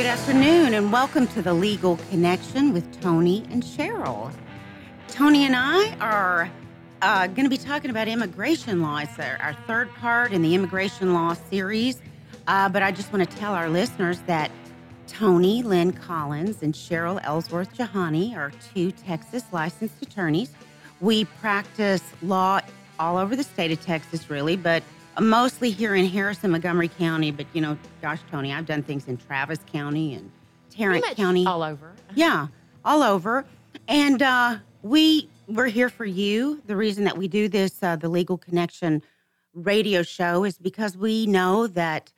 Good afternoon, and welcome to The Legal Connection with Toni and Cheryl. Toni and I are going to be talking about immigration law. It's our third part in the immigration law series. But I just want to tell our listeners that Toni Lynn Collins and Cheryl Ellsworth Jahani are two Texas licensed attorneys. We practice law all over the state of Texas, really, but mostly here in Harrison, Montgomery County. But, you know, gosh, Toni, I've done things in Travis County and Tarrant County. All over. Yeah, all over. And we're here for you. The reason that we do this, the Legal Connection radio show, is because we know that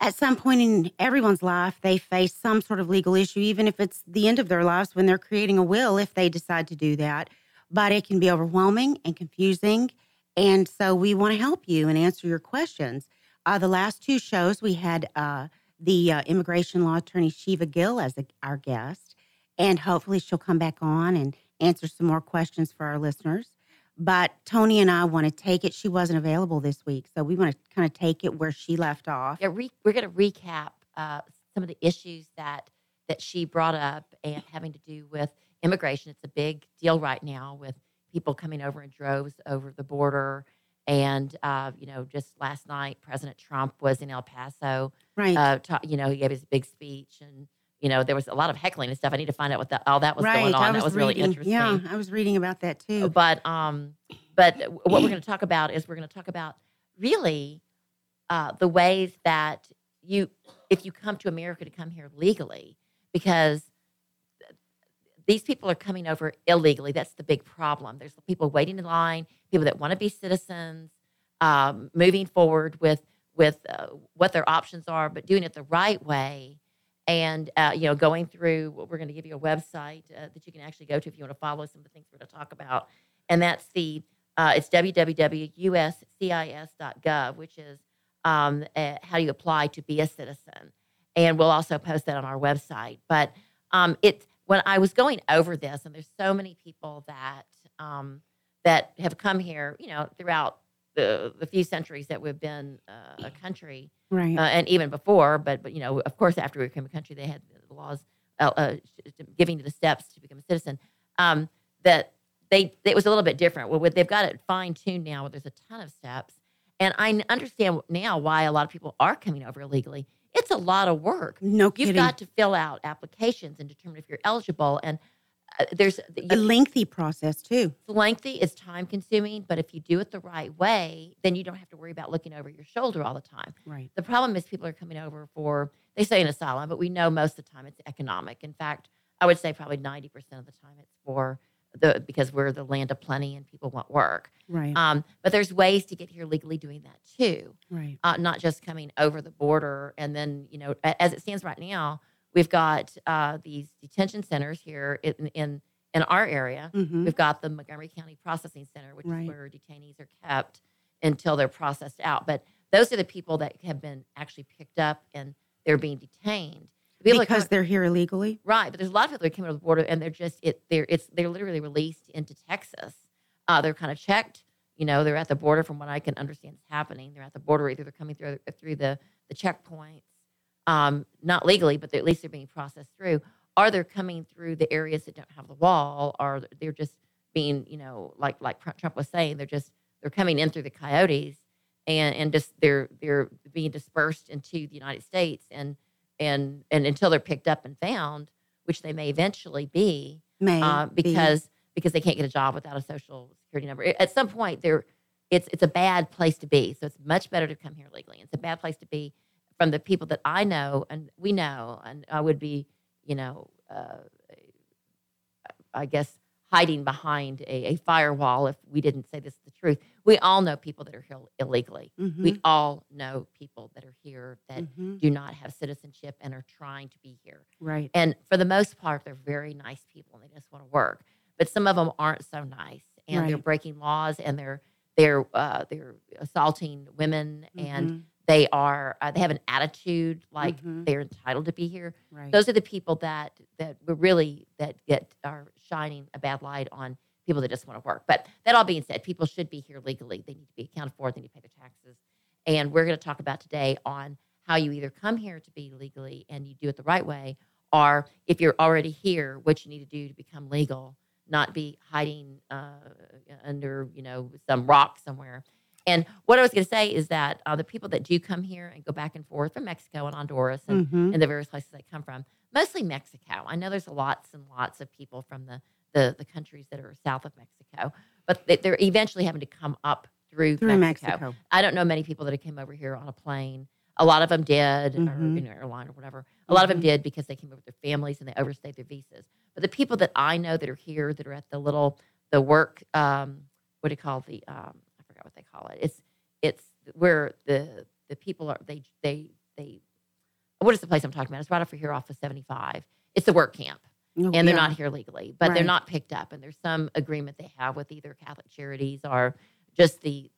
at some point in everyone's life, they face some sort of legal issue, even if it's the end of their lives when they're creating a will, if they decide to do that. But it can be overwhelming and confusing. And so we want to help you and answer your questions. The last two shows, we had the immigration law attorney Shiva Gill as our guest, and hopefully she'll come back on and answer some more questions for our listeners. But Toni and I want to take it. She wasn't available this week, so we want to kind of take it where she left off. Yeah, we're going to recap some of the issues that she brought up and having to do with immigration. It's a big deal right now with people coming over in droves over the border. And, just last night, President Trump was in El Paso. Right. He gave his big speech, and, you know, there was a lot of heckling and stuff. I need to find out what all that was going on. That was really interesting. Yeah, I was reading about that too. But what we're going to talk about is really the ways that if you come to America to come here legally, because these people are coming over illegally. That's the big problem. There's people waiting in line, people that want to be citizens, moving forward with what their options are, but doing it the right way. And, going through, we're going to give you a website that you can actually go to if you want to follow some of the things we're going to talk about. And that's it's www.uscis.gov, which is how you apply to be a citizen. And we'll also post that on our website. But when I was going over this, and there's so many people that have come here, you know, throughout the few centuries that we've been a country, right? And even before, but you know, of course, after we became a country, they had the laws giving the steps to become a citizen. That it was a little bit different. Well, they've got it fine-tuned now, where there's a ton of steps, and I understand now why a lot of people are coming over illegally. It's a lot of work. No kidding. You've got to fill out applications and determine if you're eligible. And there's a lengthy process, too. It's lengthy. It's time-consuming. But if you do it the right way, then you don't have to worry about looking over your shoulder all the time. Right. The problem is people are coming over they say an asylum, but we know most of the time it's economic. In fact, I would say probably 90% of the time it's because we're the land of plenty and people want work. Right. But there's ways to get here legally doing that too. Right. Not just coming over the border. And then, you know, as it stands right now, we've got these detention centers here in our area. Mm-hmm. We've got the Montgomery County Processing Center, which is where detainees are kept until they're processed out. But those are the people that have been actually picked up and they're being detained. Because they're here illegally? Right. But there's a lot of people that came over the border and they're literally released into Texas. They're kind of checked. You know, they're at the border from what I can understand is happening. They're at the border. Either they're coming through the checkpoints, not legally, but at least they're being processed through. Or they're coming through the areas that don't have the wall, or they're just being, you know, like Trump was saying, they're coming in through the coyotes and just they're being dispersed into the United States and until they're picked up and found, which they may eventually be, because they can't get a job without a social security number. At some point, it's a bad place to be. So it's much better to come here legally. It's a bad place to be from the people that I know and we know, and I would be, you know, I guess hiding behind a firewall if we didn't say this is the truth. We all know people that are here illegally. Mm-hmm. We all know people that are here that mm-hmm. do not have citizenship and are trying to be here. Right. And for the most part, they're very nice people and they just want to work. But some of them aren't so nice, and they're breaking laws, and they're assaulting women, mm-hmm. and they are they have an attitude like mm-hmm. they're entitled to be here. Right. Those are the people that we're really are shining a bad light on people that just want to work. But that all being said, people should be here legally. They need to be accounted for. They need to pay their taxes. And we're going to talk about today on how you either come here to be legally and you do it the right way, or if you're already here, what you need to do to become legal, not be hiding under, you know, some rock somewhere. And what I was going to say is that the people that do come here and go back and forth from Mexico and Honduras and, and the various places they come from, mostly Mexico. I know there's lots and lots of people from the countries that are south of Mexico, but they're eventually having to come up through Mexico. I don't know many people that came over here on a plane. A lot of them did, or an airline or whatever. A lot of them did because they came over with their families and they overstayed their visas. But the people that I know that are here, that are at the work, what do you call the? What they call it. It's where the people are, they what is the place I'm talking about? It's right off here off of 75. It's a work camp. Oh, and they're not here legally, but they're not picked up. And there's some agreement they have with either Catholic Charities or just the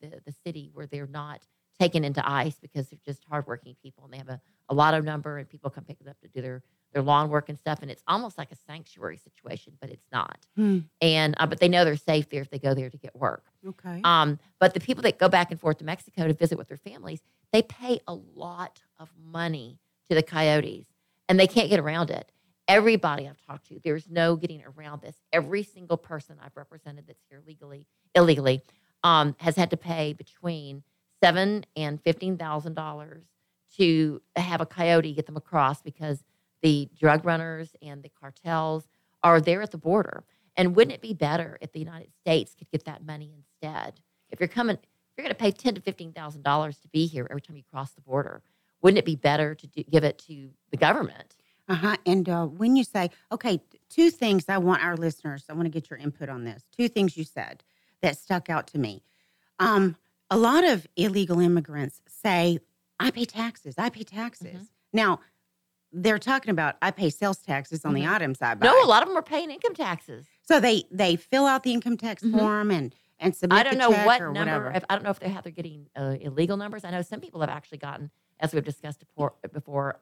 city where they're not taken into ICE because they're just hardworking people. And they have a lotto number and people come pick it up to do their lawn work and stuff. And it's almost like a sanctuary situation, but it's not. And but they know they're safe there if they go there to get work. Okay. But the people that go back and forth to Mexico to visit with their families, they pay a lot of money to the coyotes, and they can't get around it. Everybody I've talked to, there's no getting around this. Every single person I've represented that's here legally, illegally, has had to pay between $7,000 and $15,000 to have a coyote get them across because the drug runners and the cartels are there at the border. And wouldn't it be better if the United States could get that money instead? If you're coming, you're going to pay $10,000 to $15,000 to be here every time you cross the border. Wouldn't it be better to give it to the government? And when you say, okay, two things I want our listeners, I want to get your input on this. Two things you said that stuck out to me. A lot of illegal immigrants say, I pay taxes, I pay taxes. Now, they're talking about, I pay sales taxes on the items I buy. No, a lot of them are paying income taxes. So they fill out the income tax form and submit the check or whatever. I don't know if they're getting illegal numbers. I know some people have actually gotten, as we've discussed before,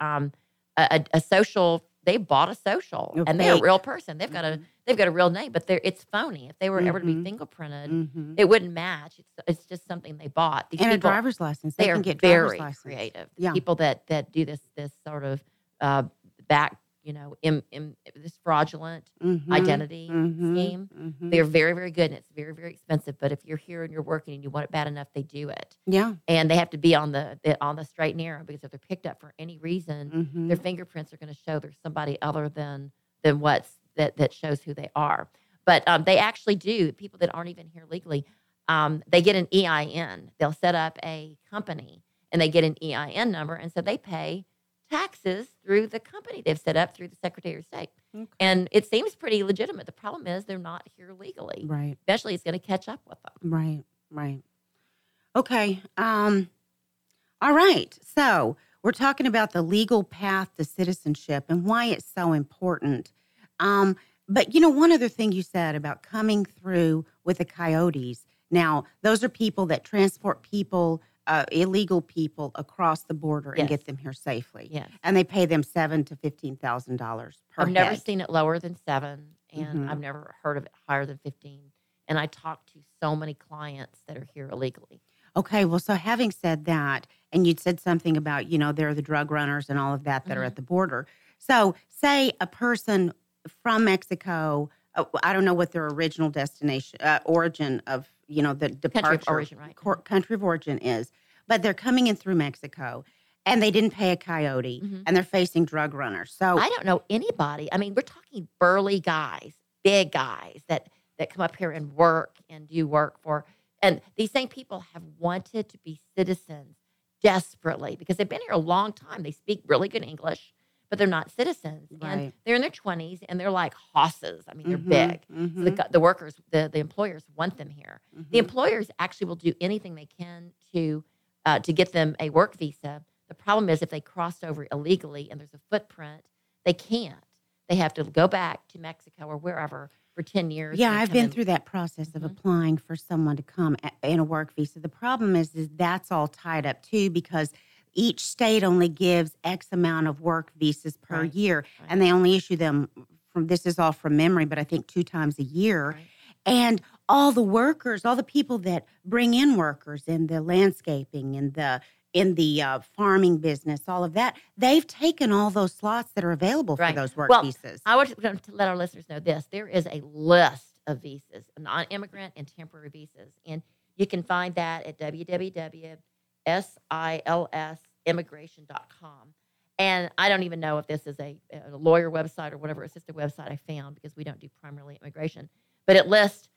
a social. They bought a social, and they're a real person. They've got a real name, but it's phony. If they were ever to be fingerprinted, it wouldn't match. It's just something they bought. These and people, a driver's license. They can get driver's license. They are very creative. Yeah. People that do this sort of this fraudulent identity scheme. They're very, very good, and it's very, very expensive. But if you're here and you're working and you want it bad enough, they do it. Yeah, and they have to be on the straight and narrow because if they're picked up for any reason, their fingerprints are going to show there's somebody other than what's that shows who they are. But they actually do. People that aren't even here legally, they get an EIN. They'll set up a company and they get an EIN number, and so they pay taxes through the company they've set up through the Secretary of State. Okay. And it seems pretty legitimate. The problem is they're not here legally. Right. Especially it's going to catch up with them. Right. Okay. All right. So we're talking about the legal path to citizenship and why it's so important. But, one other thing you said about coming through with the coyotes. Now, those are people that transport people illegal people across the border and get them here safely. Yes. And they pay them $7,000 to $15,000 per head. I've never seen it lower than $7,000, and I've never heard of it higher than $15,000. And I talk to so many clients that are here illegally. Okay, well, so having said that, and you'd said something about, there are the drug runners and all of that that are at the border. So say a person from Mexico, I don't know what their original destination, origin of, the departure country of origin is, but they're coming in through Mexico and they didn't pay a coyote and they're facing drug runners. So I don't know anybody. I mean, we're talking burly guys, big guys that come up here and work and do work for, and these same people have wanted to be citizens desperately because they've been here a long time. They speak really good English, but they're not citizens. Right. And they're in their 20s, and they're like hosses. I mean, they're big. Mm-hmm. So the workers, the employers want them here. Mm-hmm. The employers actually will do anything they can to get them a work visa. The problem is if they crossed over illegally and there's a footprint, they can't. They have to go back to Mexico or wherever for 10 years. Yeah, I've been through that process of applying for someone to come in a work visa. The problem is that's all tied up, too, because each state only gives X amount of work visas per year, and they only issue them from, this is all from memory, but I think 2 times a year. Right. And all the workers, all the people that bring in workers in the landscaping, in the farming business, all of that, they've taken all those slots that are available right. for those work visas. I would let our listeners know this. There is a list of visas, non-immigrant and temporary visas. And you can find that at www.silsimmigration.com. And I don't even know if this is a lawyer website or whatever. It's just a website I found because we don't do primarily immigration. But it lists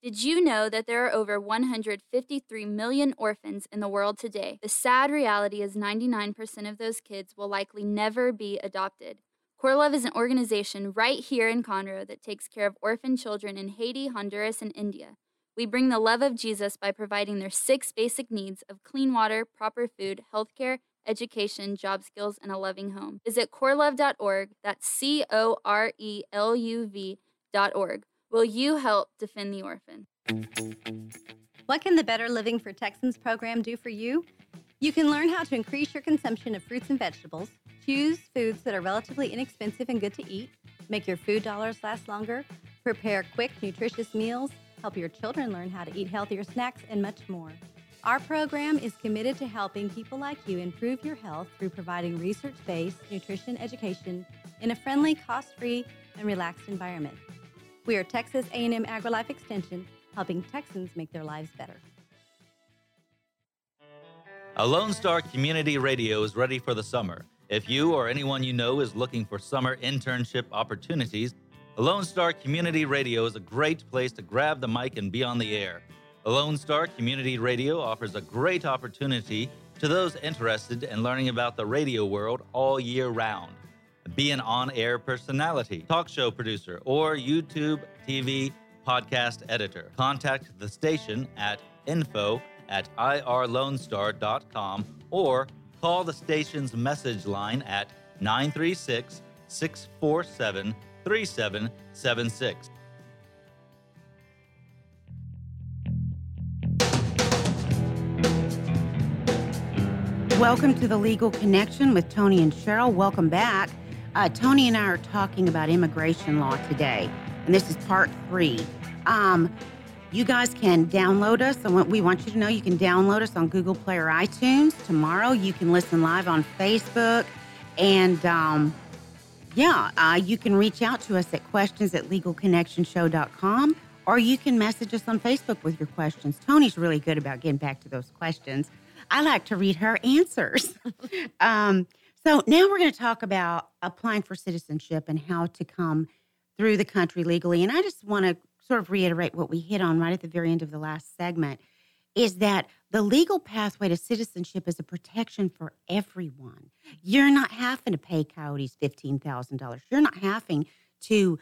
Did you know that there are over 153 million orphans in the world today? The sad reality is 99% of those kids will likely never be adopted. CoreLove is an organization right here in Conroe that takes care of orphan children in Haiti, Honduras, and India. We bring the love of Jesus by providing their 6 basic needs of clean water, proper food, healthcare, education, job skills, and a loving home. Visit corelove.org, that's CoreLuv.org. Will you help defend the orphan? What can the Better Living for Texans program do for you? You can learn how to increase your consumption of fruits and vegetables, choose foods that are relatively inexpensive and good to eat, make your food dollars last longer, prepare quick, nutritious meals, help your children learn how to eat healthier snacks, and much more. Our program is committed to helping people like you improve your health through providing research-based nutrition education in a friendly, cost-free, and relaxed environment. We are Texas A&M AgriLife Extension, helping Texans make their lives better. A Lone Star Community Radio is ready for the summer. If you or anyone you know is looking for summer internship opportunities, the Lone Star Community Radio is a great place to grab the mic and be on the air. The Lone Star Community Radio offers a great opportunity to those interested in learning about the radio world all year round. Be an on-air personality, talk show producer, or YouTube, TV, podcast editor. Contact the station at info@irlonestar.com or call the station's message line at 936-647-3776. Welcome to The Legal Connection with Toni and Cheryl. Welcome back. Toni and I are talking about immigration law today, and this is part 3. You guys can download us. We want you to know you can download us on Google Play or iTunes. Tomorrow you can listen live on Facebook. And, you can reach out to us at questions@legalconnectionshow.com, or you can message us on Facebook with your questions. Toni's really good about getting back to those questions. I like to read her answers. So now we're going to talk about applying for citizenship and how to come through the country legally. And I just want to sort of reiterate what we hit on right at the very end of the last segment, is that the legal pathway to citizenship is a protection for everyone. You're not having to pay coyotes $15,000. You're not having to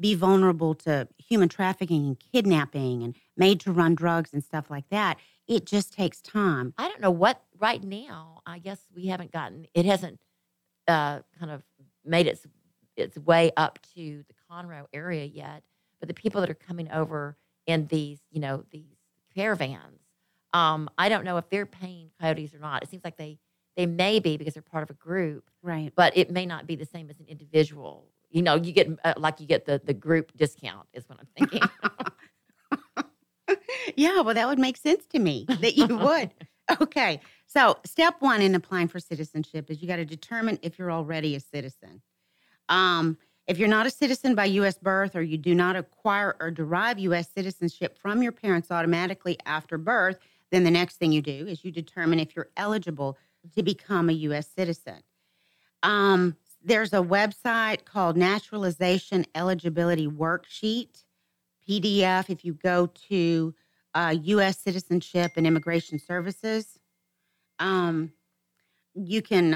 be vulnerable to human trafficking and kidnapping and made to run drugs and stuff like that. It just takes time. I don't know what right now. I guess we haven't gotten. It hasn't kind of made its way up to the Conroe area yet. But the people that are coming over in these, these caravans, I don't know if they're paying coyotes or not. It seems like they may be, because they're part of a group, right? But it may not be the same as an individual. You get the group discount is what I'm thinking. Yeah, well, that would make sense to me that you would. Okay, so step 1 in applying for citizenship is you got to determine if you're already a citizen. If you're not a citizen by U.S. birth, or you do not acquire or derive U.S. citizenship from your parents automatically after birth, then the next thing you do is you determine if you're eligible to become a U.S. citizen. There's a website called Naturalization Eligibility Worksheet, PDF, if you go to U.S. Citizenship and Immigration Services. You can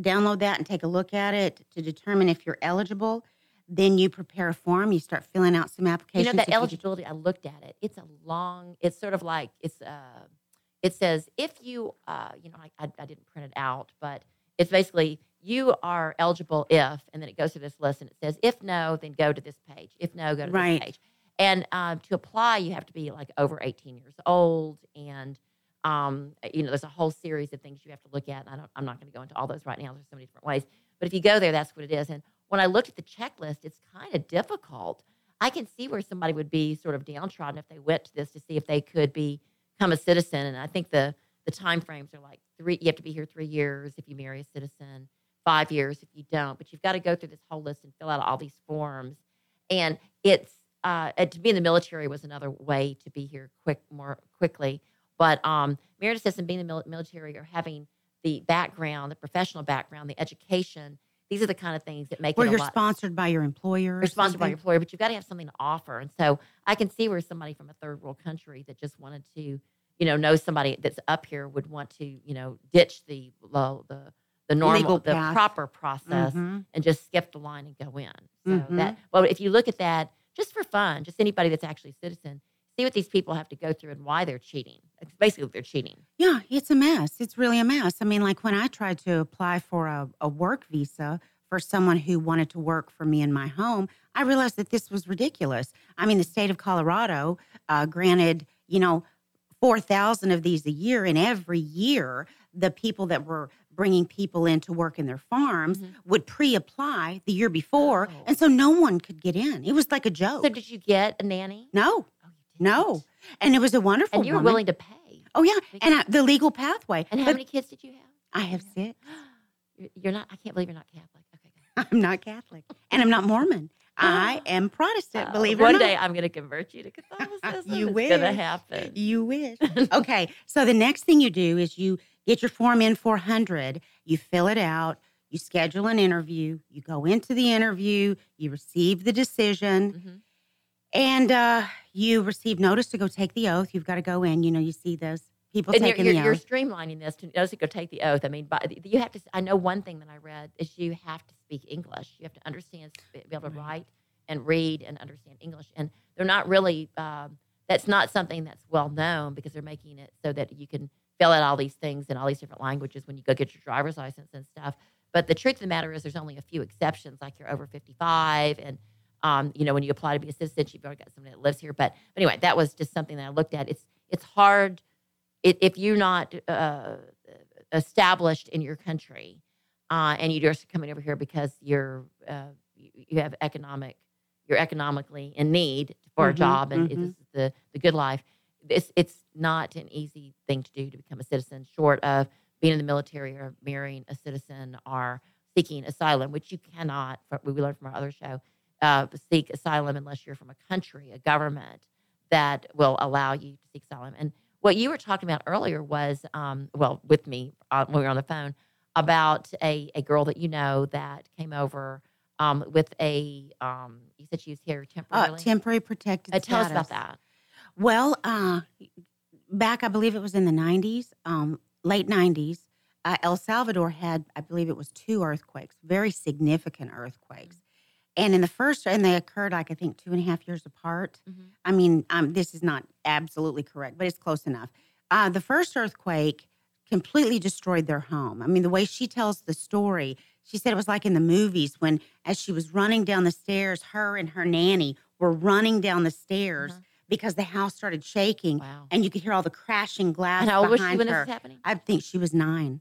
download that and take a look at it to determine if you're eligible. Then you prepare a form. You start filling out some applications. You know, that eligibility, I looked at it. It's a long, it's sort of like, it's it says if you, I didn't print it out, but it's basically you are eligible if, and then it goes to this list and it says, if no, then go to this page. If no, go to this page. And to apply, you have to be like over 18 years old. And, there's a whole series of things you have to look at. And I'm not going to go into all those right now. There's so many different ways. But if you go there, that's what it is. And when I looked at the checklist, it's kind of difficult. I can see where somebody would be sort of downtrodden if they went to this to see if they could become a citizen. And I think the time frames are like you have to be here 3 years if you marry a citizen, 5 years if you don't. But you've got to go through this whole list and fill out all these forms. And it's to be in the military was another way to be here more quickly. But marriage citizen, being in the military, or having the background, the professional background, the education. These are the kind of things that make it a lot. Or you're sponsored by your employer. You're sponsored by your employer, but you've got to have something to offer. And so I can see where somebody from a third world country that just wanted to, know somebody that's up here would want to, ditch the normal, the proper process and just skip the line and go in. So if you look at that, just for fun, just anybody that's actually a citizen, see what these people have to go through and why they're cheating. It's basically they're cheating. Yeah, it's a mess. It's really a mess. I mean, like when I tried to apply for a work visa for someone who wanted to work for me in my home, I realized that this was ridiculous. I mean, the state of Colorado granted, 4,000 of these a year, and every year the people that were bringing people in to work in their farms would pre-apply the year before, and so no one could get in. It was like a joke. So did you get a nanny? No. No. And it was a wonderful woman. And you were willing to pay. Oh, yeah. And the legal pathway. And how many kids did you have? I have 6. You're not, I can't believe you're not Catholic. Okay. I'm not Catholic. And I'm not Mormon. I am Protestant, believe it or not. One day I'm going to convert you to Catholicism. You wish. It's going to happen. You wish. Okay. So the next thing you do is you get your form N-400. You fill it out. You schedule an interview. You go into the interview. You receive the decision. And you receive notice to go take the oath. You've got to go in. You see those people and taking the oath. You're streamlining this to notice to go take the oath. I mean, you have to. I know one thing that I read is you have to speak English. You have to understand, be able to write and read and understand English. And they're not really. That's not something that's well known because they're making it so that you can fill out all these things in all these different languages when you go get your driver's license and stuff. But the truth of the matter is, there's only a few exceptions, like you're over 55 and. When you apply to be a citizen, you've already got somebody that lives here. But anyway, that was just something that I looked at. It's hard if you're not established in your country and you're just coming over here because you're economically in need for a job and this is the good life. It's not an easy thing to do to become a citizen, short of being in the military or marrying a citizen or seeking asylum, which you cannot. We learned from our other show. Seek asylum unless you're from a country, a government that will allow you to seek asylum. And what you were talking about earlier was, with me when we were on the phone, about a girl that that came over with a, you said she was here temporarily? Temporary protected status. Tell us about that. Well, back, I believe it was in the 90s, late 90s, El Salvador had, I believe it was 2 earthquakes, very significant earthquakes. And in the first, and they occurred, like, I think, 2.5 years apart. I mean, this is not absolutely correct, but it's close enough. The first earthquake completely destroyed their home. I mean, the way she tells the story, she said it was like in the movies when, as she was running down the stairs, her and her nanny were running down the stairs because the house started shaking. Wow. And you could hear all the crashing glass behind her. And how old was she when this was happening? I think she was 9.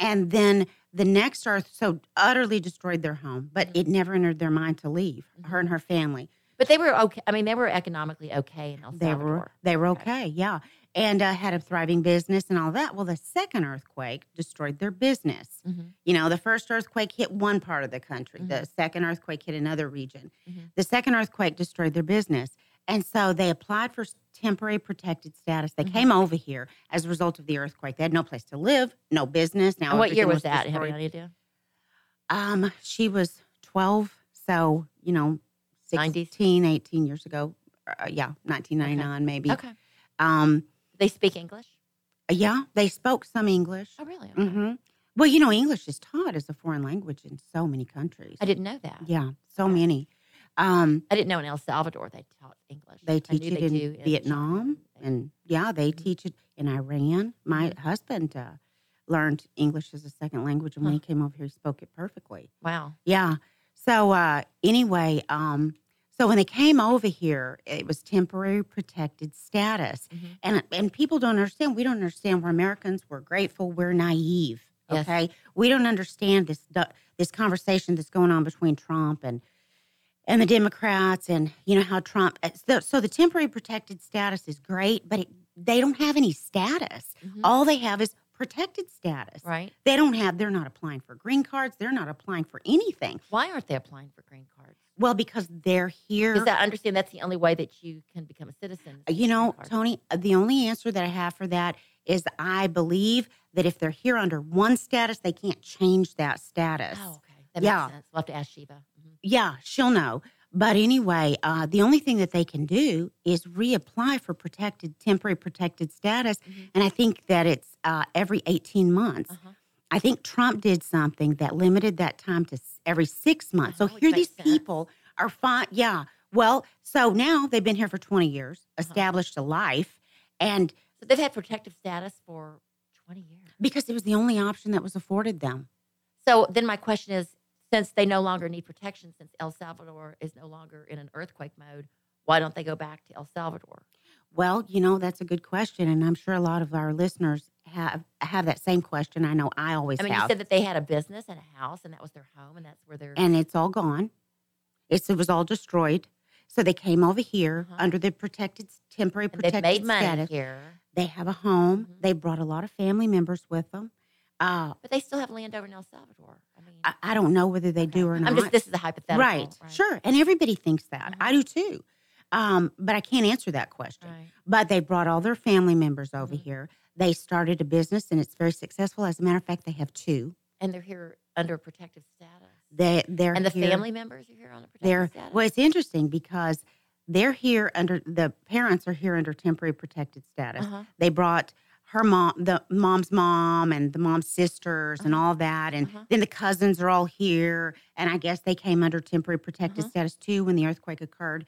And then the next earth so utterly destroyed their home, but it never entered their mind to leave, her and her family. But they were okay. I mean, they were economically okay in El Salvador. They were okay, yeah. And had a thriving business and all that. Well, the second earthquake destroyed their business. The first earthquake hit one part of the country. The second earthquake hit another region. The second earthquake destroyed their business. And so they applied for temporary protected status. They came over here as a result of the earthquake. They had no place to live, no business. Now, what year was that? Have you any idea? She was 12, so, 16, 18 years ago. 1999 okay. maybe. Okay. They speak English? Yeah, they spoke some English. Oh, really? Okay. Mm-hmm. Well, English is taught as a foreign language in so many countries. I didn't know that. Yeah, so many. I didn't know in El Salvador they taught English. They teach it in Vietnam, and they teach it in Iran. My husband learned English as a second language, and when he came over here, he spoke it perfectly. Wow. Yeah. So anyway, so when they came over here, it was temporary protected status, mm-hmm. and people don't understand. We don't understand. We're Americans. We're grateful. We're naive. Okay, yes. We don't understand this conversation that's going on between Trump and the Democrats, and how Trump. So the temporary protected status is great, but they don't have any status. Mm-hmm. All they have is protected status. Right. They're not applying for green cards. They're not applying for anything. Why aren't they applying for green cards? Well, because they're here. Because I understand that's the only way that you can become a citizen. Toni, the only answer that I have for that is I believe that if they're here under one status, they can't change that status. Oh, okay. That makes sense. We'll have to ask Shiva. Mm-hmm. Yeah, she'll know. But anyway, the only thing that they can do is reapply for temporary protected status. Mm-hmm. And I think that it's every 18 months. Uh-huh. I think Trump did something that limited that time to every 6 months. So here these people are fine. Yeah. Well, so now they've been here for 20 years, established a life. And so they've had protective status for 20 years. Because it was the only option that was afforded them. So then my question is, since they no longer need protection, since El Salvador is no longer in an earthquake mode, why don't they go back to El Salvador? Well, that's a good question. And I'm sure a lot of our listeners have that same question. I know I always have. You said that they had a business and a house, and that was their home, and that's where they're... And it's all gone. It was all destroyed. So they came over here under the temporary protected status. They've made money here. They have a home. Mm-hmm. They brought a lot of family members with them. But they still have land over in El Salvador. I don't know whether they do or not. This is a hypothetical. Right. Sure. And everybody thinks that. Mm-hmm. I do too. But I can't answer that question. Right. But they brought all their family members over here. They started a business, and it's very successful. As a matter of fact, they have two. And they're here under protective status. Family members are here on a protective status? Well, it's interesting because they're here under – the parents are here under temporary protected status. Uh-huh. They brought her mom – the mom's mom and the mom's sisters and all that, and then the cousins are all here. And I guess they came under temporary protected status too when the earthquake occurred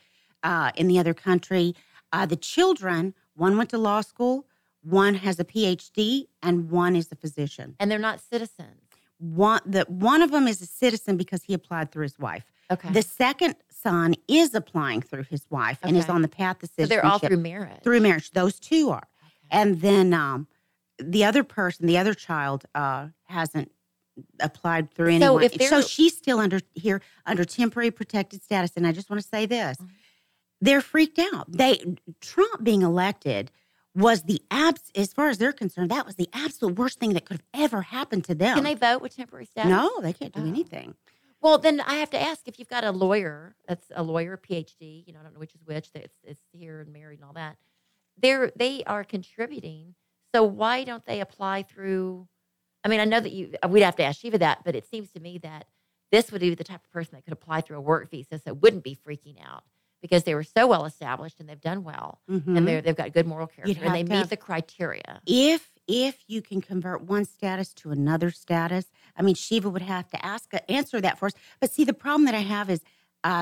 in the other country. The children, one went to law school – one has a PhD and one is a physician. And they're not citizens. One of them is a citizen because he applied through his wife. Okay. The second son is applying through his wife and is on the path to citizenship. So they're all through marriage. Through marriage. Those two are. Okay. And then the other child hasn't applied through anyone. So she's still under temporary protected status. And I just want to say this. Mm-hmm. They're freaked out. Trump being elected was as far as they're concerned, that was the absolute worst thing that could have ever happened to them. Can they vote with temporary status? No, they can't do anything. Well, then I have to ask, if you've got a lawyer, that's a lawyer, PhD, I don't know which is which, it's here and married and all that, they are contributing, so why don't they apply through, I know that we'd have to ask Shiva that, but it seems to me that this would be the type of person that could apply through a work visa, so it wouldn't be freaking out. Because they were so well established and they've done well, and they've got good moral character, and they meet the criteria. If you can convert one status to another status, Shiva would have to answer that for us. But see, the problem that I have is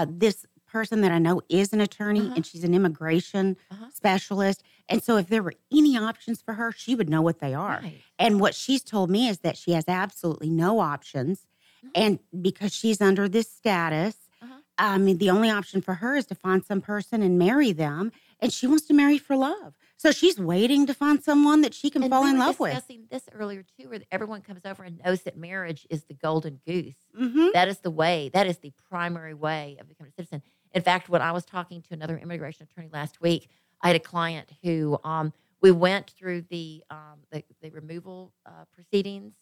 this person that I know is an attorney, and she's an immigration specialist. And so if there were any options for her, she would know what they are. Right. And what she's told me is that she has absolutely no options, and because she's under this status— the only option for her is to find some person and marry them, and she wants to marry for love. So she's waiting to find someone that she can fall in love with. We were discussing this earlier, too, where everyone comes over and knows that marriage is the golden goose. Mm-hmm. That is the way. That is the primary way of becoming a citizen. In fact, when I was talking to another immigration attorney last week, I had a client who we went through the removal proceedings.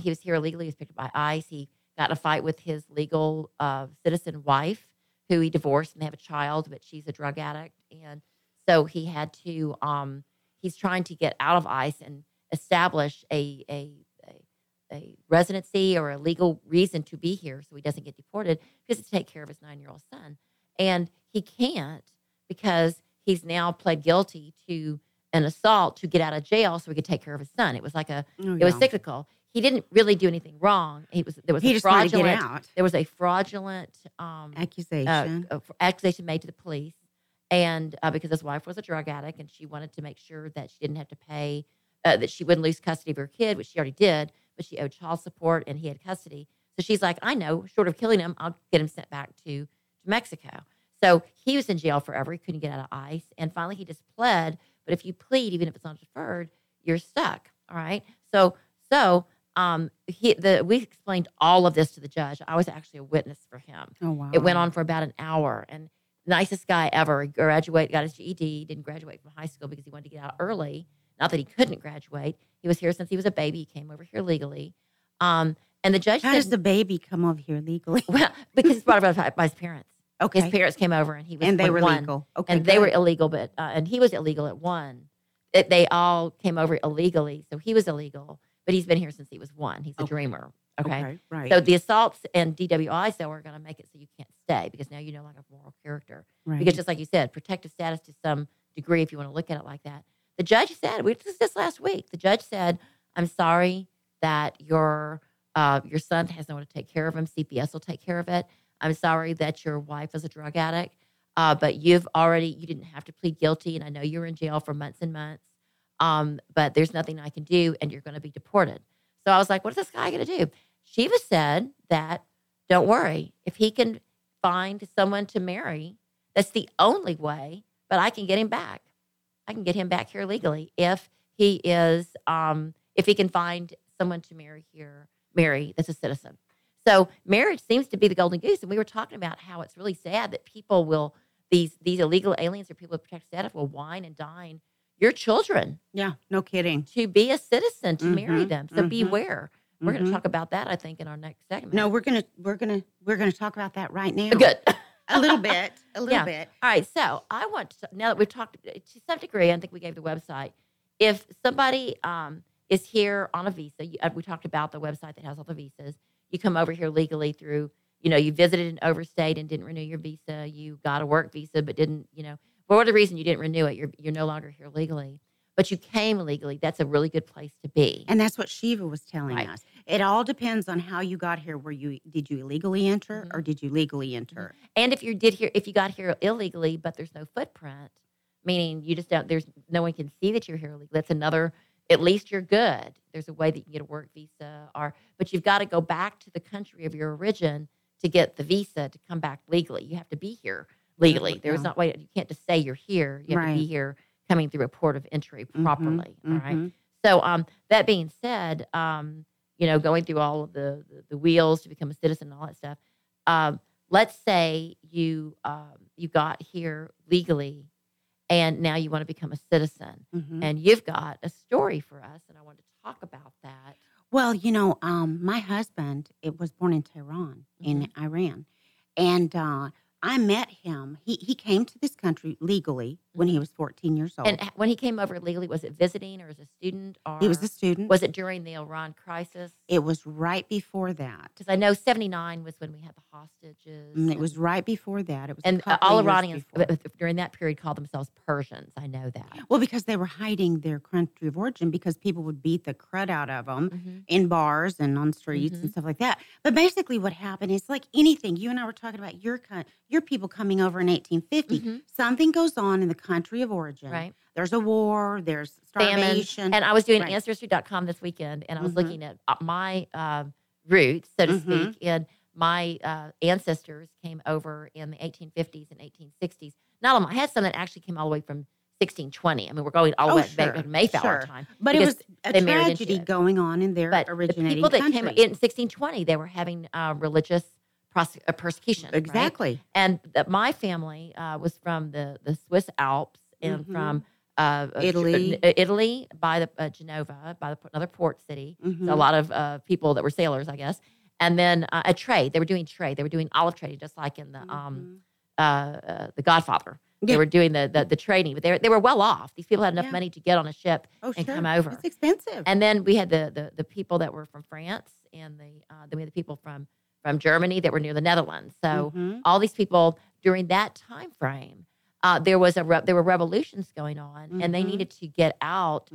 He was here illegally. He was picked up by ICE. He got in a fight with his legal citizen wife, who he divorced, and they have a child, but she's a drug addict. And so he had to, he's trying to get out of ICE and establish a a residency or a legal reason to be here so he doesn't get deported, because it's to take care of his 9-year-old son. And he can't because he's now pled guilty to an assault to get out of jail so he could take care of his son. It was like it was cyclical. He didn't really do anything wrong. There was a fraudulent accusation made to the police, and because his wife was a drug addict and she wanted to make sure that she didn't have to pay, that she wouldn't lose custody of her kid, which she already did, but she owed child support and he had custody. So she's like, I know, short of killing him, I'll get him sent back to Mexico. So he was in jail forever. He couldn't get out of ICE, and finally he just pled. But if you plead, even if it's not deferred, you're stuck. All right. We explained all of this to the judge. I was actually a witness for him. Oh, wow. It went on for about an hour. And nicest guy ever. He got his GED, didn't graduate from high school because he wanted to get out early. Not that he couldn't graduate. He was here since he was a baby. He came over here legally. And the judge said— How does the baby come over here legally? Well, because it's brought about by his parents. Okay. His parents came over and he was— And they were legal. Okay. And they were illegal, but and he was illegal at one. They all came over illegally, so he was illegal. But he's been here since he was one. He's a dreamer. Okay? Right. So the assaults and DWIs, though, are going to make it so you can't stay because now you know like a moral character. Right. Because just like you said, protective status to some degree, if you want to look at it like that. The judge said, we just this last week, the judge said, I'm sorry that your son has no one to take care of him. CPS will take care of it. I'm sorry that your wife is a drug addict, but you didn't have to plead guilty. And I know you were in jail for months and months. But there's nothing I can do, and you're going to be deported. So I was like, what is this guy going to do? Shiva said that, don't worry. If he can find someone to marry, that's the only way, but I can get him back. I can get him back here legally if he can find someone to marry that's a citizen. So marriage seems to be the golden goose. And we were talking about how it's really sad that people will, these illegal aliens or people with protected status will whine and dine your children. Yeah, no kidding. To be a citizen, to marry them. So beware. We're going to talk about that, I think, in our next segment. No, we're going to talk about that right now. Good. a little bit. All right. So I want to, now that we've talked to some degree, I think we gave the website. If somebody is here on a visa, we talked about the website that has all the visas. You come over here legally through, you visited an overstate and didn't renew your visa. You got a work visa, but didn't, for whatever reason, you didn't renew it. You're no longer here legally, but you came legally. That's a really good place to be. And that's what Shiva was telling us. It all depends on how you got here. Did you illegally enter or did you legally enter? And if you got here illegally, but there's no footprint, meaning there's no one can see that you're here illegally. That's another. At least you're good. There's a way that you can get a work visa, but you've got to go back to the country of your origin to get the visa to come back legally. You have to be here. Legally, there's not way. You can't just say you're here. You have to be here, coming through a port of entry properly. All right. So, that being said, going through all of the wheels to become a citizen and all that stuff. Let's say you got here legally, and now you want to become a citizen, and you've got a story for us, and I want to talk about that. Well, my husband was born in Tehran, in Iran, and I met him. He came to this country legally when he was 14 years old. And when he came over legally, was it visiting or as a student? He was a student. Was it during the Iran crisis? It was right before that. Because I know 79 was when we had the hostages. It was right before that. It was and all Iranians during that period called themselves Persians. I know that. Well, because they were hiding their country of origin because people would beat the crud out of them in bars and on streets and stuff like that. But basically what happened is like anything. You and I were talking about your people coming over in 1850. Something goes on in the country of origin. Right. There's a war. There's starvation. Famine. And I was doing Ancestry.com this weekend, and I was looking at my roots, so to speak, and my ancestors came over in the 1850s and 1860s. Not all. I had some that actually came all the way from 1620. I mean, we're going all the way back to Mayflower time. But it was a tragedy going on in their originating country. People that came in 1620, they were having religious persecution. Exactly. Right? And my family was from the Swiss Alps and from Italy by the Genova, by another port city. So a lot of people that were sailors, I guess. And then a trade. They were doing olive trading, just like in the The Godfather. They were doing the training, but they were well off. These people had enough money to get on a ship and come over. It's expensive. And then we had the people that were from France, and then we had the people from Germany that were near the Netherlands. So all these people during that time frame, there were revolutions going on, and they needed to get out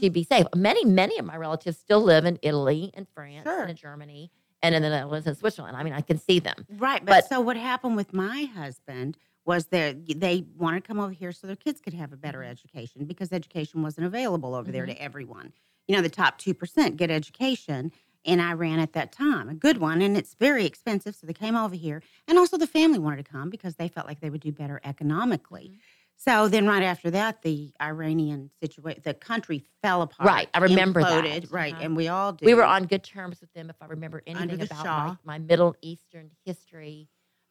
to be safe. Many of my relatives still live in Italy and France and in Germany and in the Netherlands and Switzerland. I mean, I can see them. Right, but so what happened with my husband was they wanted to come over here so their kids could have a better education, because education wasn't available over there to everyone. You know, the top 2% get education in Iran at that time, a good one, and it's very expensive, so they came over here. And also the family wanted to come because they felt like they would do better economically. So then right after that, the Iranian situation, the country fell apart. Right, I remember imploded, that. Right, and we all did. We were on good terms with them, if I remember anything about my Middle Eastern history.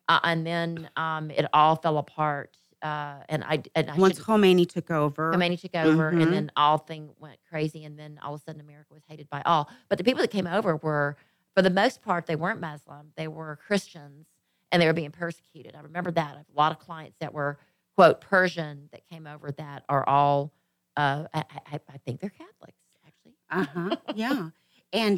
And then it all fell apart. Once Khomeini took over. And then all thing went crazy. And then all of a sudden America was hated by all. But the people that came over were, for the most part, they weren't Muslim. They were Christians, and they were being persecuted. I remember that. I have a lot of clients that were, quote, Persian that came over that are all, I think they're Catholics, actually. Yeah. And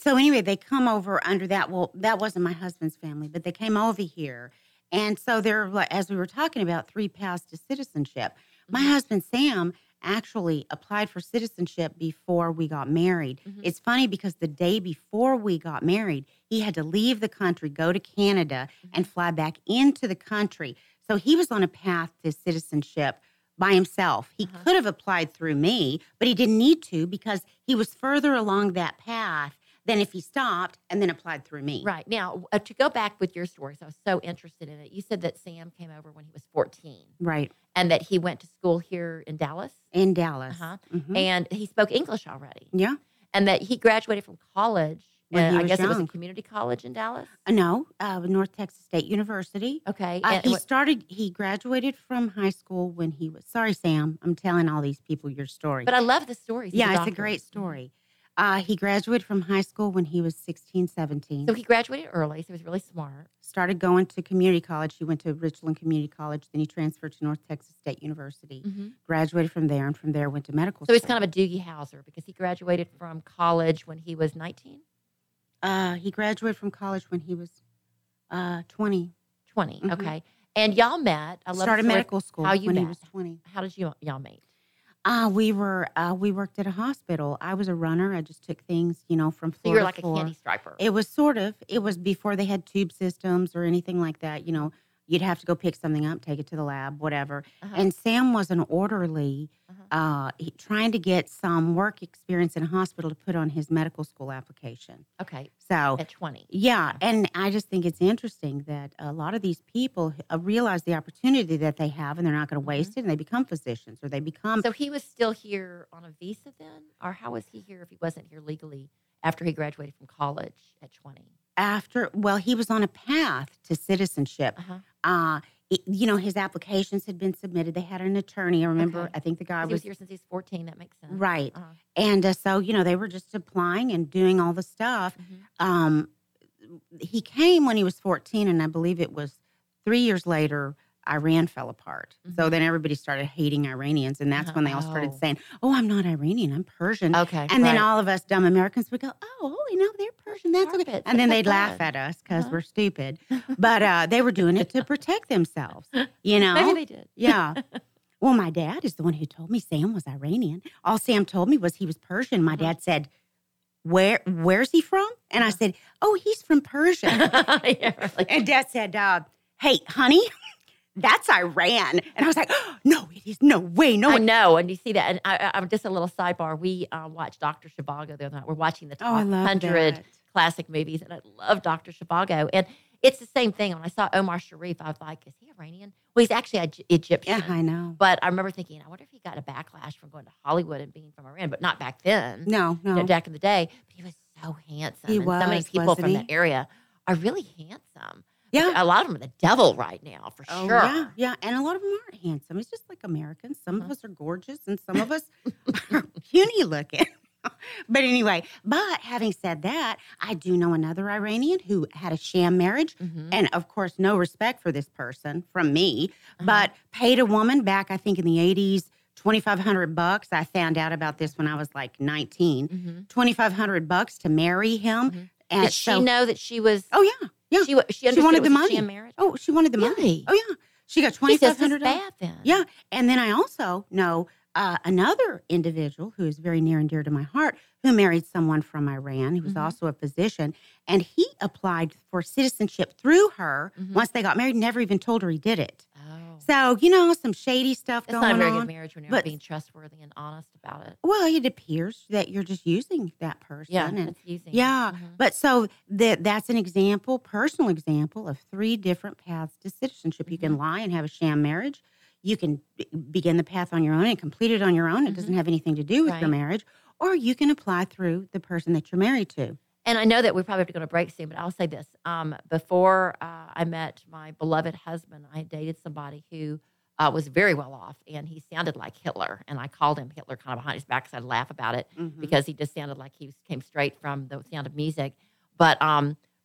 so anyway, they come over under that. Well, that wasn't my husband's family, but they came over here. And so they're, as we were talking about, three paths to citizenship. My husband, Sam, actually applied for citizenship before we got married. It's funny because the day before we got married, he had to leave the country, go to Canada, and fly back into the country. So he was on a path to citizenship by himself. He could have applied through me, but he didn't need to because he was further along that path than if he stopped and then applied through me. Right. Now, to go back with your story, so I was so interested in it. You said that Sam came over when he was 14. Right. And that he went to school here in Dallas. In Dallas. And he spoke English already. Yeah. And that he graduated from college. When I guess young. It was a community college in Dallas? No, North Texas State University. Okay. He graduated from high school when he was, sorry, Sam, I'm telling all these people your story. But I love the story. Yeah, it's a great story. He graduated from high school when he was 16, 17. So he graduated early, so he was really smart. Started going to community college. He went to Richland Community College. Then he transferred to North Texas State University. Graduated from there, and from there went to medical school. So he's kind of a Doogie Howser because he graduated from college when he was 19? He graduated from college when he was 20. Okay. And y'all met. I love started medical school how you when met. He was 20. How did y'all meet? We worked at a hospital. I was a runner. I just took things, from floor to floor. So you were like a candy striper. It was sort of. It was before they had tube systems or anything like that. You'd have to go pick something up, take it to the lab, whatever. And Sam was an orderly, trying to get some work experience in a hospital to put on his medical school application. Okay. So at 20. Yeah. And I just think it's interesting that a lot of these people realize the opportunity that they have, and they're not going to waste it, and they become physicians or they become. So he was still here on a visa then? Or how was he here if he wasn't here legally after he graduated from college at 20? He was on a path to citizenship. His applications had been submitted. They had an attorney. I remember, I think the guy was here since he's 14. That makes sense. Right. And so, they were just applying and doing all the stuff. He came when he was 14, and I believe it was 3 years later, Iran fell apart. So then everybody started hating Iranians, and that's when they all started saying, oh, I'm not Iranian, I'm Persian. Okay. And then all of us dumb Americans would go, oh, holy no, they're Persian, that's carpets. Okay. And then they'd laugh at us because we're stupid. But they were doing it to protect themselves, Maybe they did. Yeah. Well, my dad is the one who told me Sam was Iranian. All Sam told me was he was Persian. My dad said, where's he from? And I said, oh, he's from Persia. And Dad said, hey, honey, that's Iran. And I was like, oh, no, it is. No way. No way. I know. And you see that. And I'm just a little sidebar. We watched Dr. Zhivago the other night. We're watching the top 100 classic movies. And I love Dr. Zhivago. And it's the same thing. When I saw Omar Sharif, I was like, is he Iranian? Well, he's actually Egyptian. Yeah, I know. But I remember thinking, I wonder if he got a backlash from going to Hollywood and being from Iran. But not back then. No. Back in the day. But he was so handsome. So many people from that area are really handsome. Yeah. A lot of them are the devil right now, for sure. Yeah. And a lot of them aren't handsome. It's just like Americans. Some of us are gorgeous, and some of us are puny looking. But anyway, but having said that, I do know another Iranian who had a sham marriage and, of course, no respect for this person from me, but paid a woman back, I think, in the 80s, $2,500. I found out about this when I was like 19, $2,500 to marry him. And did she know that she was? Oh, yeah. Yeah. She wanted the money. Oh, she wanted the money. Oh, yeah. She got $2,500. Bad then. Yeah. And then I also know another individual who is very near and dear to my heart who married someone from Iran who was also a physician. And he applied for citizenship through her once they got married, never even told her he did it. So, you know, some shady stuff going on. It's not a very good marriage when you're not being trustworthy and honest about it. Well, it appears that you're just using that person. Yeah, and it's using. Yeah, but so that's an example, personal example, of three different paths to citizenship. You can lie and have a sham marriage. You can begin the path on your own and complete it on your own. It doesn't have anything to do with your marriage. Or you can apply through the person that you're married to. And I know that we probably have to go to break soon, but I'll say this. Before I met my beloved husband, I dated somebody who was very well off, and he sounded like Hitler. And I called him Hitler kind of behind his back because I'd laugh about it because he just sounded like he came straight from The Sound of Music. But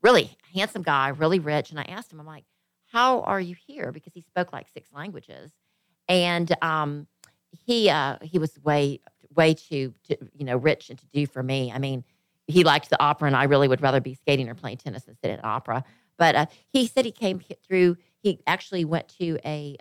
really handsome guy, really rich. And I asked him, I'm like, how are you here? Because he spoke like 6 languages. And he was way too, you know, rich and to-do for me. I mean, he liked the opera, and I really would rather be skating or playing tennis than sit at opera. But he said he came through. He actually went to a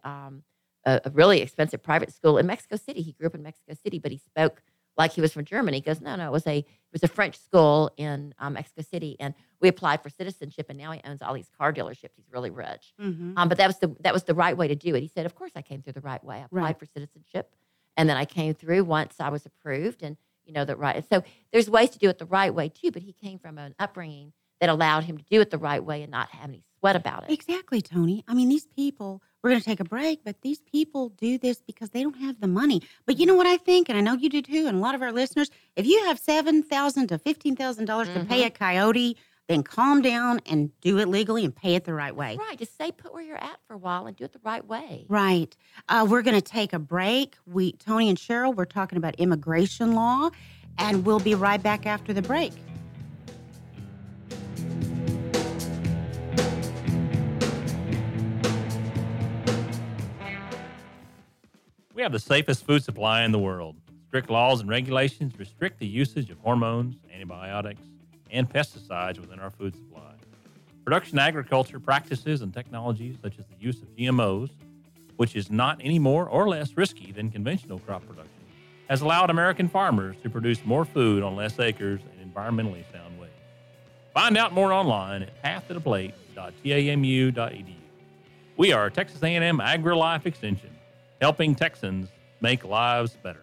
really expensive private school in Mexico City. He grew up in Mexico City, but he spoke like he was from Germany. He goes, no, it was a French school in Mexico City, and we applied for citizenship, and now he owns all these car dealerships. He's really rich. But that was the right way to do it. He said, of course I came through the right way. I applied for citizenship, and then I came through once I was approved, and you know, the right. So there's ways to do it the right way, too. But he came from an upbringing that allowed him to do it the right way and not have any sweat about it. Exactly, Toni. I mean, these people, we're going to take a break, but these people do this because they don't have the money. But you know what I think, and I know you do, too, and a lot of our listeners, if you have $7,000 to $15,000 to pay a coyote, then calm down and do it legally and pay it the right way. That's right. Just stay put where you're at for a while and do it the right way. Right. We're going to take a break. Toni and Cheryl, we're talking about immigration law, and we'll be right back after the break. We have the safest food supply in the world. Strict laws and regulations restrict the usage of hormones, antibiotics, and pesticides within our food supply. Production agriculture practices and technologies such as the use of GMOs, which is not any more or less risky than conventional crop production, has allowed American farmers to produce more food on less acres in environmentally sound ways. Find out more online at pathtotheplate.tamu.edu. We are Texas A&M AgriLife Extension, helping Texans make lives better.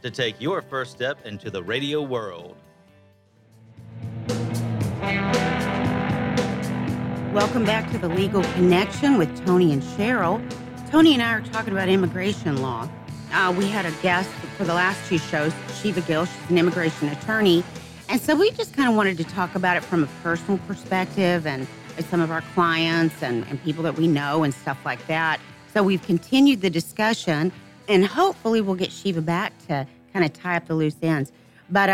to take your first step into the radio world. Welcome back to The Legal Connection with Toni and Cheryl. Toni and I are talking about immigration law. We had a guest for the last 2 shows, Shiva Gill. She's an immigration attorney. And so we just kind of wanted to talk about it from a personal perspective and some of our clients and people that we know and stuff like that. So we've continued the discussion, and hopefully we'll get Shiva back to kind of tie up the loose ends. But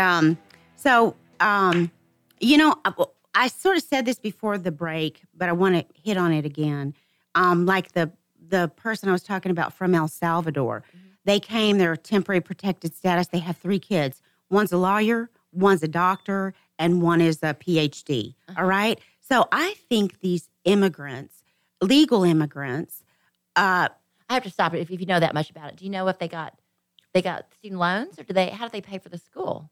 you know, I sort of said this before the break, but I want to hit on it again. Like the person I was talking about from El Salvador, they came, they're temporary protected status. They have three kids. One's a lawyer, one's a doctor, and one is a PhD, all right? So I think these immigrants, legal immigrants. I have to stop it if you know that much about it. Do you know if they got student loans, or how do they pay for the school?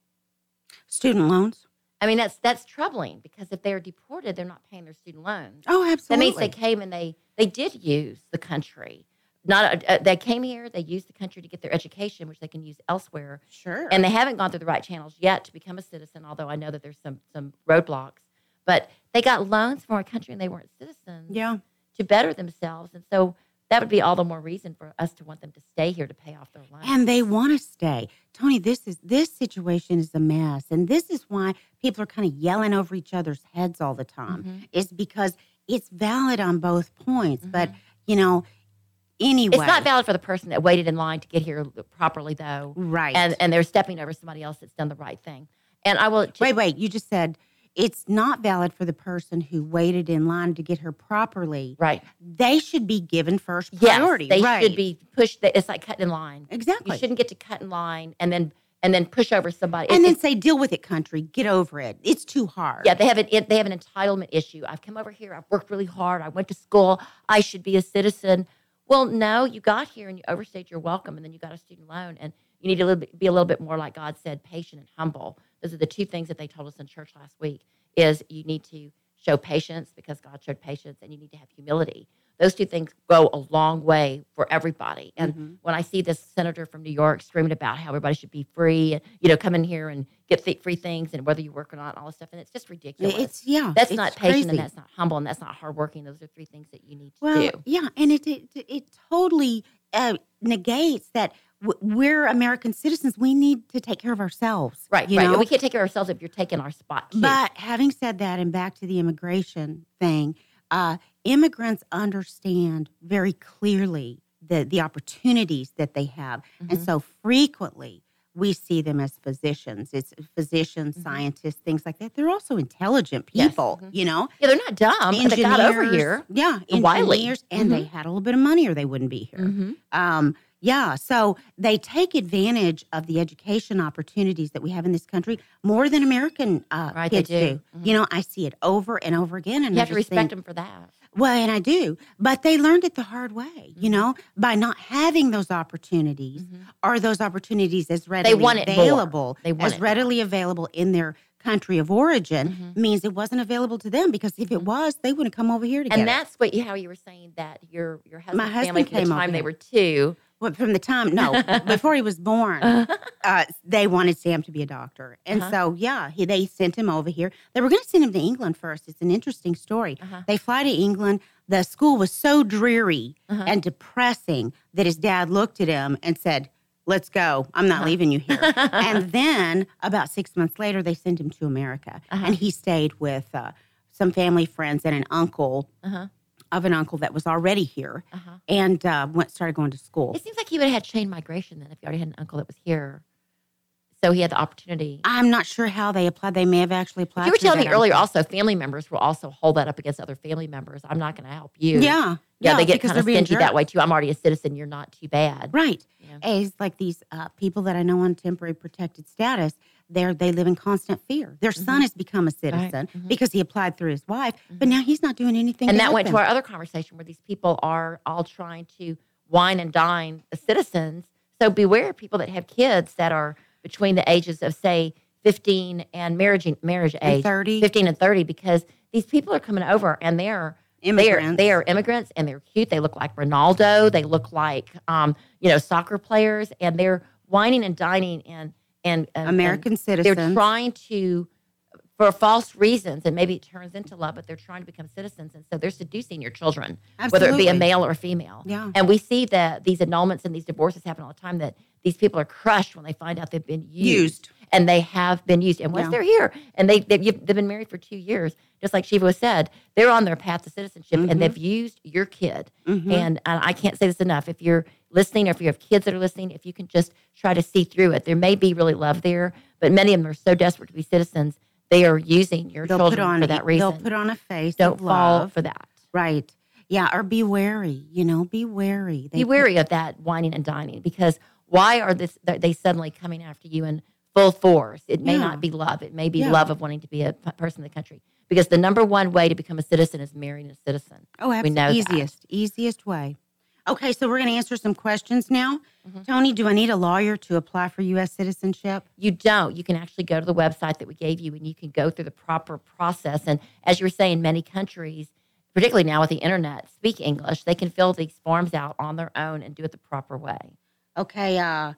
Student loans. I mean, that's troubling, because if they're deported, they're not paying their student loans. Oh, absolutely. That means they came and they did use the country. They came here, they used the country to get their education, which they can use elsewhere. Sure. And they haven't gone through the right channels yet to become a citizen, although I know that there's some roadblocks. But they got loans from our country and they weren't citizens to better themselves. And so that would be all the more reason for us to want them to stay here to pay off their loans. And they want to stay. Toni, this situation is a mess. And this is why people are kind of yelling over each other's heads all the time. Mm-hmm. It's because it's valid on both points. Mm-hmm. But, you know, anyway. It's not valid for the person that waited in line to get here properly, though. Right. And they're stepping over somebody else that's done the right thing. And I will— Wait. You just said it's not valid for the person who waited in line to get here properly. Right. They should be given first priority. Yes, they should be pushed. It's like cutting in line. Exactly. You shouldn't get to cut in line and then push over somebody. And then say, deal with it, country. Get over it. It's too hard. Yeah, they have an entitlement issue. I've come over here. I've worked really hard. I went to school. I should be a citizen. Well, no, you got here and you overstayed your welcome, and then you got a student loan, and you need to be a little bit more, like God said, patient and humble. Those are the two things that they told us in church last week, is you need to show patience because God showed patience, and you need to have humility. Those two things go a long way for everybody. And when I see this senator from New York screaming about how everybody should be free and, you know, come in here and get free things and whether you work or not, all this stuff, and it's just ridiculous. That's not patient crazy. And that's not humble and that's not hardworking. Those are three things that you need to do. Yeah, and it totally negates that we're American citizens. We need to take care of ourselves. Right. And we can't take care of ourselves if you're taking our spot, too. But having said that, and back to the immigration thing, immigrants understand very clearly the opportunities that they have. Mm-hmm. And so frequently we see them as physicians. It's physicians, scientists, things like that. They're also intelligent people, you know. Yeah, they're not dumb. They got over here. Yeah, engineers, and they had a little bit of money or they wouldn't be here. Mm-hmm. So they take advantage of the education opportunities that we have in this country more than American kids do. Mm-hmm. You know, I see it over and over again. And you have to respect them for that. Well, and I do. But they learned it the hard way, you know, by not having those opportunities or those opportunities as readily available. Available in their country of origin means it wasn't available to them, because if it was, they wouldn't come over here to get it. And that's what how you were saying that your husband's family came from the time they were two. Well, from the time, before he was born, they wanted Sam to be a doctor. And they sent him over here. They were going to send him to England first. It's an interesting story. They fly to England. The school was so dreary and depressing that his dad looked at him and said, "Let's go. I'm not leaving you here." And then about 6 months later, they sent him to America. And he stayed with some family friends and an uncle. Of an uncle that was already here and started going to school. It seems like he would have had chain migration then if he already had an uncle that was here. So he had the opportunity. I'm not sure how they applied. They may have actually applied. You were telling me earlier also family members will also hold that up against other family members. I'm not going to help you. Yeah. Yeah, they get kind of stingy that way too. I'm already a citizen. You're not too bad. Right. Yeah. It's like these people that I know on temporary protected status, they live in constant fear. Their son has become a citizen because he applied through his wife, but now he's not doing anything. And that went to our other conversation where these people are all trying to wine and dine the citizens. So beware of people that have kids that are between the ages of, say, 15 and marriage age. 30. 15 and 30, because these people are coming over and they're immigrants. They are immigrants, and they're cute. They look like Ronaldo. They look like, soccer players, and they're wining and dining and American citizens. They're trying to, for false reasons, and maybe it turns into love, but they're trying to become citizens, and so they're seducing your children, whether it be a male or a female. Yeah. And we see that these annulments and these divorces happen all the time, that these people are crushed when they find out they've been used. and they have been used. And once they're here, and they've been married for 2 years, just like Shiva said, they're on their path to citizenship, and they've used your kid. Mm-hmm. And I can't say this enough. If you're listening, or if you have kids that are listening, if you can just try to see through it, there may be really love there, but many of them are so desperate to be citizens, they are using your children for that reason. They'll put on a face of love. Don't fall for that. Right. Yeah, or be wary, be wary. Be wary of that whining and dining, because why are they suddenly coming after you in full force? It may not be love. It may be love of wanting to be a person in the country, because the number one way to become a citizen is marrying a citizen. Oh, absolutely. We know easiest way. Okay, so we're going to answer some questions now. Mm-hmm. Toni, do I need a lawyer to apply for U.S. citizenship? You don't. You can actually go to the website that we gave you, and you can go through the proper process. And as you were saying, many countries, particularly now with the internet, speak English. They can fill these forms out on their own and do it the proper way. Okay. All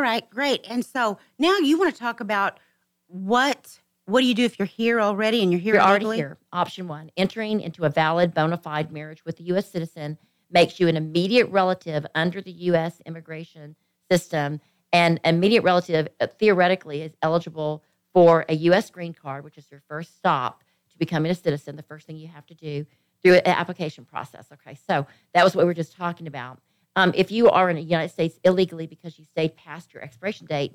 right, great. And so now you want to talk about what do you do if you're here already and you're here illegally? You're already here. Option one, entering into a valid bona fide marriage with a U.S. citizen makes you an immediate relative under the U.S. immigration system, and immediate relative theoretically is eligible for a U.S. green card, which is your first stop to becoming a citizen, the first thing you have to do through an application process. Okay, so that was what we were just talking about. If you are in the United States illegally because you stayed past your expiration date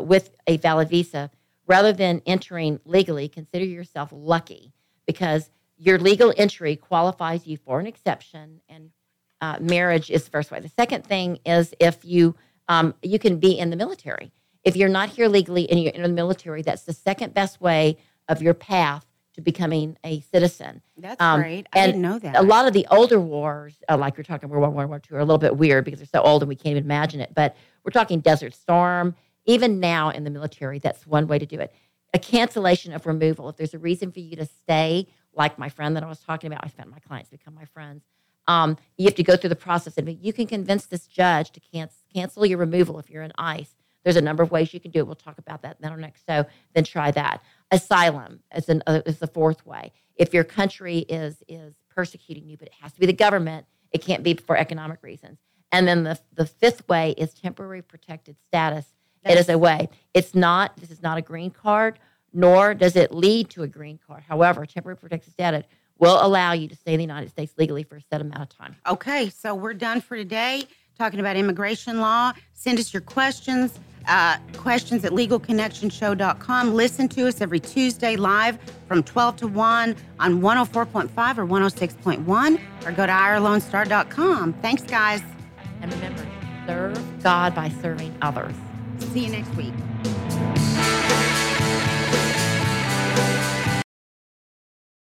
with a valid visa, rather than entering legally, consider yourself lucky, because your legal entry qualifies you for an exception, and marriage is the first way. The second thing is if you you can be in the military. If you're not here legally and you're in the military, that's the second best way of your path to becoming a citizen. That's great. I didn't know that. A lot of the older wars, like you're talking about World War II, are a little bit weird because they're so old and we can't even imagine it. But we're talking Desert Storm. Even now in the military, that's one way to do it. A cancellation of removal. If there's a reason for you to stay, like my friend that I was talking about, I found my clients become my friends. You have to go through the process, and you can convince this judge to cancel your removal if you're in ICE. There's a number of ways you can do it. We'll talk about that in our next show. Then try that. Asylum is the fourth way. If your country is persecuting you, but it has to be the government, it can't be for economic reasons. And then the fifth way is temporary protected status. Yes. It is a way. This is not a green card, nor does it lead to a green card. However, temporary protected status will allow you to stay in the United States legally for a set amount of time. Okay, so we're done for today talking about immigration law. Send us your questions, questions at legalconnectionshow.com. Listen to us every Tuesday live from 12 to 1 on 104.5 or 106.1, or go to irlonestar.com. Thanks, guys. And remember, serve God by serving others. See you next week.